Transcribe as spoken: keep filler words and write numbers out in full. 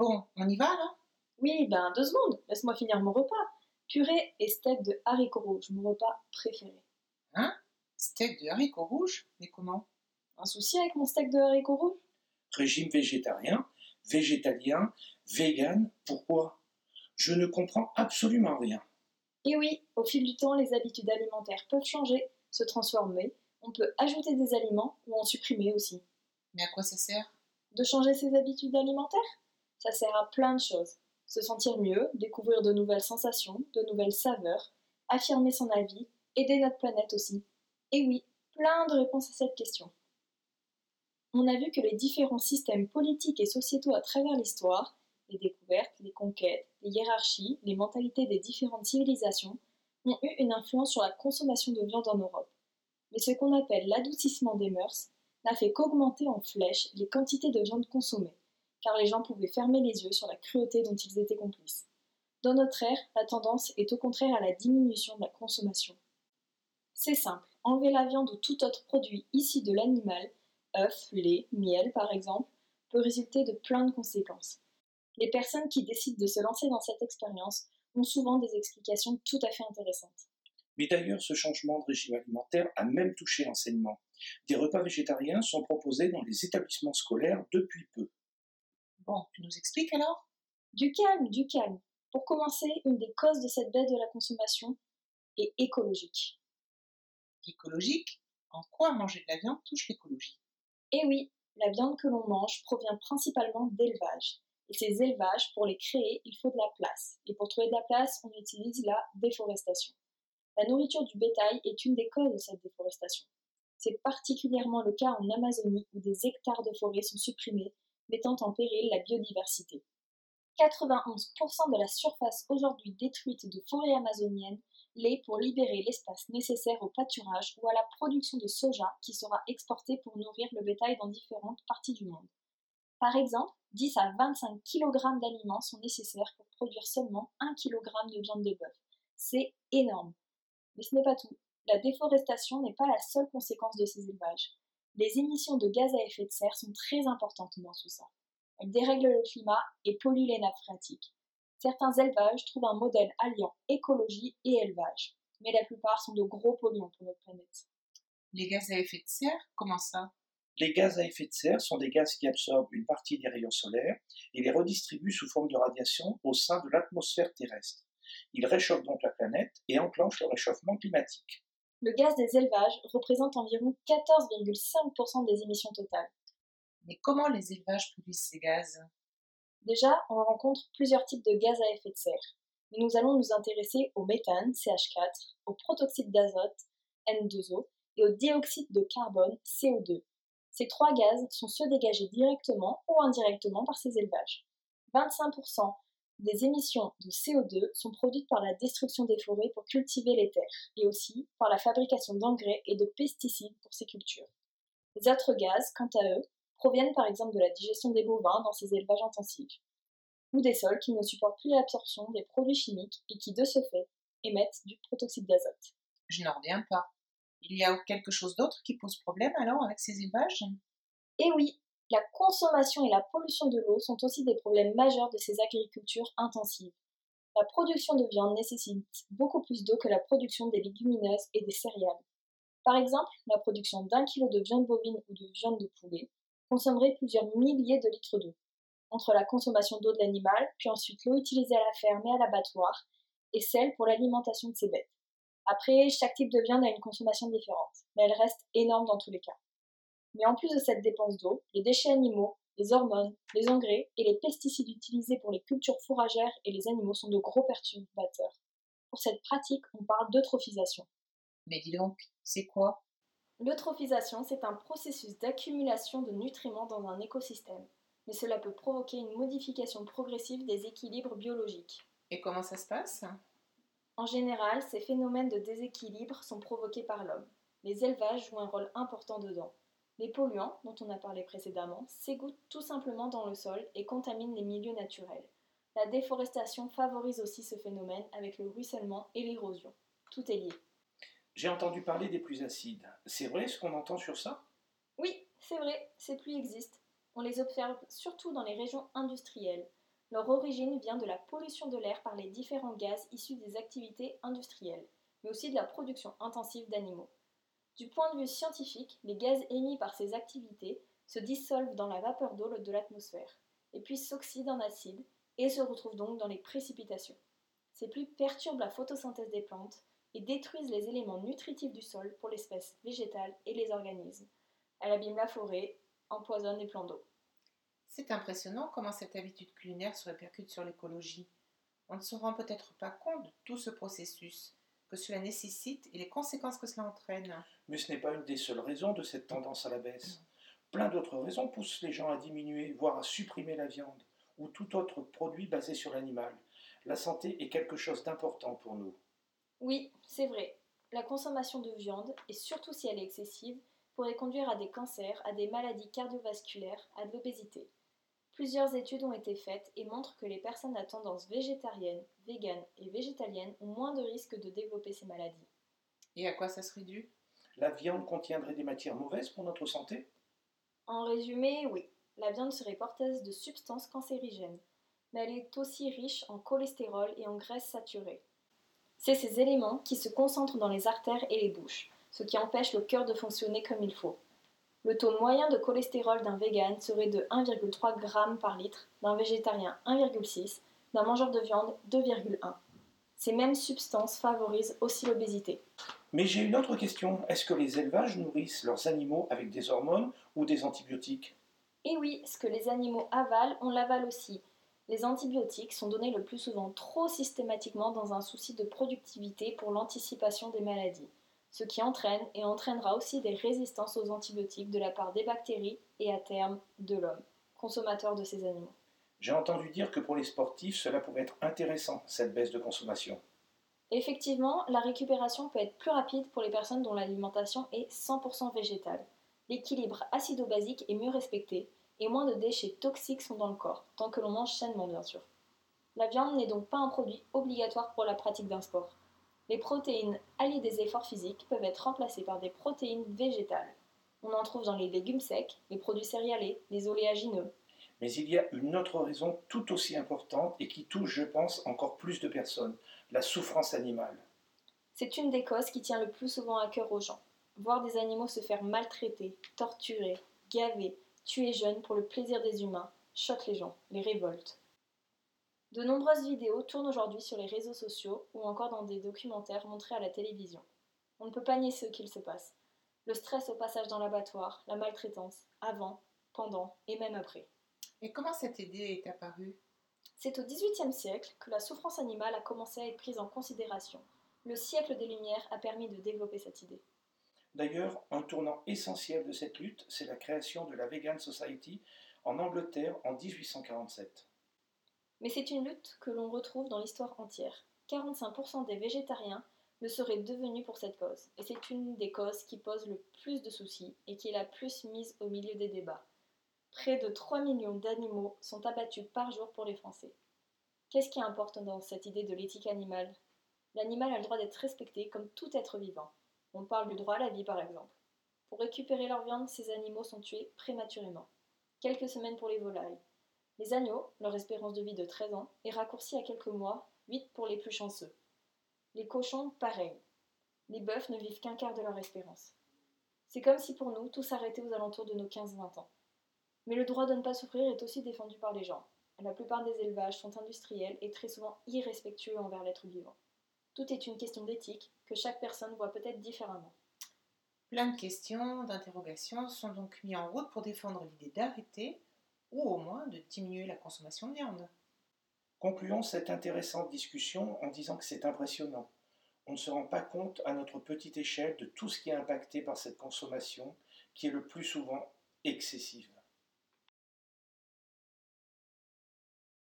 Bon, on y va là? Oui, ben deux secondes, laisse-moi finir mon repas. Purée et steak de haricots rouges, mon repas préféré. Hein? Steak de haricots rouges? Mais comment? Un souci avec mon steak de haricots rouges? Régime végétarien, végétalien, vegan, pourquoi? Je ne comprends absolument rien. Et oui, au fil du temps, les habitudes alimentaires peuvent changer, se transformer. On peut ajouter des aliments ou en supprimer aussi. Mais à quoi ça sert? De changer ses habitudes alimentaires? Ça sert à plein de choses. Se sentir mieux, découvrir de nouvelles sensations, de nouvelles saveurs, affirmer son avis, aider notre planète aussi. Et oui, plein de réponses à cette question. On a vu que les différents systèmes politiques et sociétaux à travers l'histoire, les découvertes, les conquêtes, les hiérarchies, les mentalités des différentes civilisations, ont eu une influence sur la consommation de viande en Europe. Mais ce qu'on appelle l'adoucissement des mœurs n'a fait qu'augmenter en flèche les quantités de viande consommées, car les gens pouvaient fermer les yeux sur la cruauté dont ils étaient complices. Dans notre ère, la tendance est au contraire à la diminution de la consommation. C'est simple, enlever la viande ou tout autre produit issu de l'animal, œufs, lait, miel par exemple, peut résulter de plein de conséquences. Les personnes qui décident de se lancer dans cette expérience ont souvent des explications tout à fait intéressantes. Mais d'ailleurs, ce changement de régime alimentaire a même touché l'enseignement. Des repas végétariens sont proposés dans les établissements scolaires depuis peu. Bon, tu nous expliques alors? Du calme, du calme. Pour commencer, une des causes de cette baisse de la consommation est écologique. Écologique? En quoi manger de la viande touche l'écologie? Eh oui, la viande que l'on mange provient principalement d'élevages. Et ces élevages, pour les créer, il faut de la place. Et pour trouver de la place, on utilise la déforestation. La nourriture du bétail est une des causes de cette déforestation. C'est particulièrement le cas en Amazonie, où des hectares de forêt sont supprimés, mettant en péril la biodiversité. quatre-vingt-onze pour cent de la surface aujourd'hui détruite de forêts amazoniennes l'est pour libérer l'espace nécessaire au pâturage ou à la production de soja qui sera exporté pour nourrir le bétail dans différentes parties du monde. Par exemple, dix à vingt-cinq kilogrammes d'aliments sont nécessaires pour produire seulement un kilogramme de viande de bœuf. C'est énorme. Mais ce n'est pas tout. La déforestation n'est pas la seule conséquence de ces élevages. Les émissions de gaz à effet de serre sont très importantes dans tout ça. Elles dérèglent le climat et polluent les nappes phréatiques. Certains élevages trouvent un modèle alliant écologie et élevage, mais la plupart sont de gros polluants pour notre planète. Les gaz à effet de serre, comment ça? Les gaz à effet de serre sont des gaz qui absorbent une partie des rayons solaires et les redistribuent sous forme de radiation au sein de l'atmosphère terrestre. Ils réchauffent donc la planète et enclenchent le réchauffement climatique. Le gaz des élevages représente environ quatorze virgule cinq pour cent des émissions totales. Mais comment les élevages produisent ces gaz? Déjà, on rencontre plusieurs types de gaz à effet de serre. Mais nous allons nous intéresser au méthane, C H quatre, au protoxyde d'azote, N deux O, et au dioxyde de carbone, C O deux. Ces trois gaz sont ceux dégagés directement ou indirectement par ces élevages. vingt-cinq pour cent des émissions de C O deux sont produites par la destruction des forêts pour cultiver les terres et aussi par la fabrication d'engrais et de pesticides pour ces cultures. Les autres gaz, quant à eux, proviennent par exemple de la digestion des bovins dans ces élevages intensifs ou des sols qui ne supportent plus l'absorption des produits chimiques et qui, de ce fait, émettent du protoxyde d'azote. Je n'en reviens pas. Il y a quelque chose d'autre qui pose problème alors avec ces élevages? Eh oui, la consommation et la pollution de l'eau sont aussi des problèmes majeurs de ces agricultures intensives. La production de viande nécessite beaucoup plus d'eau que la production des légumineuses et des céréales. Par exemple, la production d'un kilo de viande bovine ou de viande de poulet consommerait plusieurs milliers de litres d'eau. Entre la consommation d'eau de l'animal, puis ensuite l'eau utilisée à la ferme et à l'abattoir, et celle pour l'alimentation de ces bêtes. Après, chaque type de viande a une consommation différente, mais elle reste énorme dans tous les cas. Mais en plus de cette dépense d'eau, les déchets animaux, les hormones, les engrais et les pesticides utilisés pour les cultures fourragères et les animaux sont de gros perturbateurs. Pour cette pratique, on parle d'eutrophisation. Mais dis donc, c'est quoi? L'eutrophisation, c'est un processus d'accumulation de nutriments dans un écosystème. Mais cela peut provoquer une modification progressive des équilibres biologiques. Et comment ça se passe? En général, ces phénomènes de déséquilibre sont provoqués par l'homme. Les élevages jouent un rôle important dedans. Les polluants, dont on a parlé précédemment, s'égouttent tout simplement dans le sol et contaminent les milieux naturels. La déforestation favorise aussi ce phénomène avec le ruissellement et l'érosion. Tout est lié. J'ai entendu parler des pluies acides. C'est vrai ce qu'on entend sur ça? Oui, c'est vrai, ces pluies existent. On les observe surtout dans les régions industrielles. Leur origine vient de la pollution de l'air par les différents gaz issus des activités industrielles, mais aussi de la production intensive d'animaux. Du point de vue scientifique, les gaz émis par ces activités se dissolvent dans la vapeur d'eau de l'atmosphère, et puis s'oxydent en acide, et se retrouvent donc dans les précipitations. Ces pluies perturbent la photosynthèse des plantes et détruisent les éléments nutritifs du sol pour l'espèce végétale et les organismes. Elle abîme la forêt, empoisonne les plans d'eau. C'est impressionnant comment cette habitude culinaire se répercute sur l'écologie. On ne se rend peut-être pas compte de tout ce processus que cela nécessite et les conséquences que cela entraîne. Mais ce n'est pas une des seules raisons de cette tendance à la baisse. Plein d'autres raisons poussent les gens à diminuer, voire à supprimer la viande ou tout autre produit basé sur l'animal. La santé est quelque chose d'important pour nous. Oui, c'est vrai. La consommation de viande, et surtout si elle est excessive, pourrait conduire à des cancers, à des maladies cardiovasculaires, à de l'obésité. Plusieurs études ont été faites et montrent que les personnes à tendance végétarienne, végane et végétalienne ont moins de risques de développer ces maladies. Et à quoi ça serait dû ? La viande contiendrait des matières mauvaises pour notre santé ? En résumé, oui. La viande serait porteuse de substances cancérigènes, mais elle est aussi riche en cholestérol et en graisses saturées. C'est ces éléments qui se concentrent dans les artères et les bouches, ce qui empêche le cœur de fonctionner comme il faut. Le taux moyen de cholestérol d'un vegan serait de un virgule trois grammes par litre, d'un végétarien un virgule six, d'un mangeur de viande deux virgule un. Ces mêmes substances favorisent aussi l'obésité. Mais j'ai une autre question. Est-ce que les élevages nourrissent leurs animaux avec des hormones ou des antibiotiques ? Et oui, ce que les animaux avalent, on l'avale aussi. Les antibiotiques sont donnés le plus souvent trop systématiquement dans un souci de productivité pour l'anticipation des maladies, ce qui entraîne et entraînera aussi des résistances aux antibiotiques de la part des bactéries et à terme de l'homme, consommateur de ces animaux. J'ai entendu dire que pour les sportifs, cela pouvait être intéressant, cette baisse de consommation. Effectivement, la récupération peut être plus rapide pour les personnes dont l'alimentation est cent pour cent végétale. L'équilibre acido-basique est mieux respecté et moins de déchets toxiques sont dans le corps, tant que l'on mange sainement bien sûr. La viande n'est donc pas un produit obligatoire pour la pratique d'un sport. Les protéines alliées des efforts physiques peuvent être remplacées par des protéines végétales. On en trouve dans les légumes secs, les produits céréaliers, les oléagineux. Mais il y a une autre raison tout aussi importante et qui touche, je pense, encore plus de personnes, la souffrance animale. C'est une des causes qui tient le plus souvent à cœur aux gens. Voir des animaux se faire maltraiter, torturer, gaver, tuer jeunes pour le plaisir des humains, choque les gens, les révolte. De nombreuses vidéos tournent aujourd'hui sur les réseaux sociaux ou encore dans des documentaires montrés à la télévision. On ne peut pas nier ce qu'il se passe. Le stress au passage dans l'abattoir, la maltraitance, avant, pendant et même après. Et comment cette idée est apparue ? C'est au dix-huitième siècle que la souffrance animale a commencé à être prise en considération. Le siècle des Lumières a permis de développer cette idée. D'ailleurs, un tournant essentiel de cette lutte, c'est la création de la Vegan Society en Angleterre en dix-huit cent quarante-sept. Mais c'est une lutte que l'on retrouve dans l'histoire entière. quarante-cinq pour cent des végétariens le seraient devenus pour cette cause, et c'est une des causes qui pose le plus de soucis et qui est la plus mise au milieu des débats. Près de trois millions d'animaux sont abattus par jour pour les Français. Qu'est-ce qui importe dans cette idée de l'éthique animale ? L'animal a le droit d'être respecté comme tout être vivant. On parle du droit à la vie par exemple. Pour récupérer leur viande, ces animaux sont tués prématurément. Quelques semaines pour les volailles. Les agneaux, leur espérance de vie de treize ans, est raccourcie à quelques mois, huit pour les plus chanceux. Les cochons, pareil. Les bœufs ne vivent qu'un quart de leur espérance. C'est comme si pour nous, tout s'arrêtait aux alentours de nos quinze à vingt ans. Mais le droit de ne pas souffrir est aussi défendu par les gens. La plupart des élevages sont industriels et très souvent irrespectueux envers l'être vivant. Tout est une question d'éthique que chaque personne voit peut-être différemment. Plein de questions, d'interrogations sont donc mises en route pour défendre l'idée d'arrêter ou au moins de diminuer la consommation de viande. Concluons cette intéressante discussion en disant que c'est impressionnant. On ne se rend pas compte à notre petite échelle de tout ce qui est impacté par cette consommation qui est le plus souvent excessive.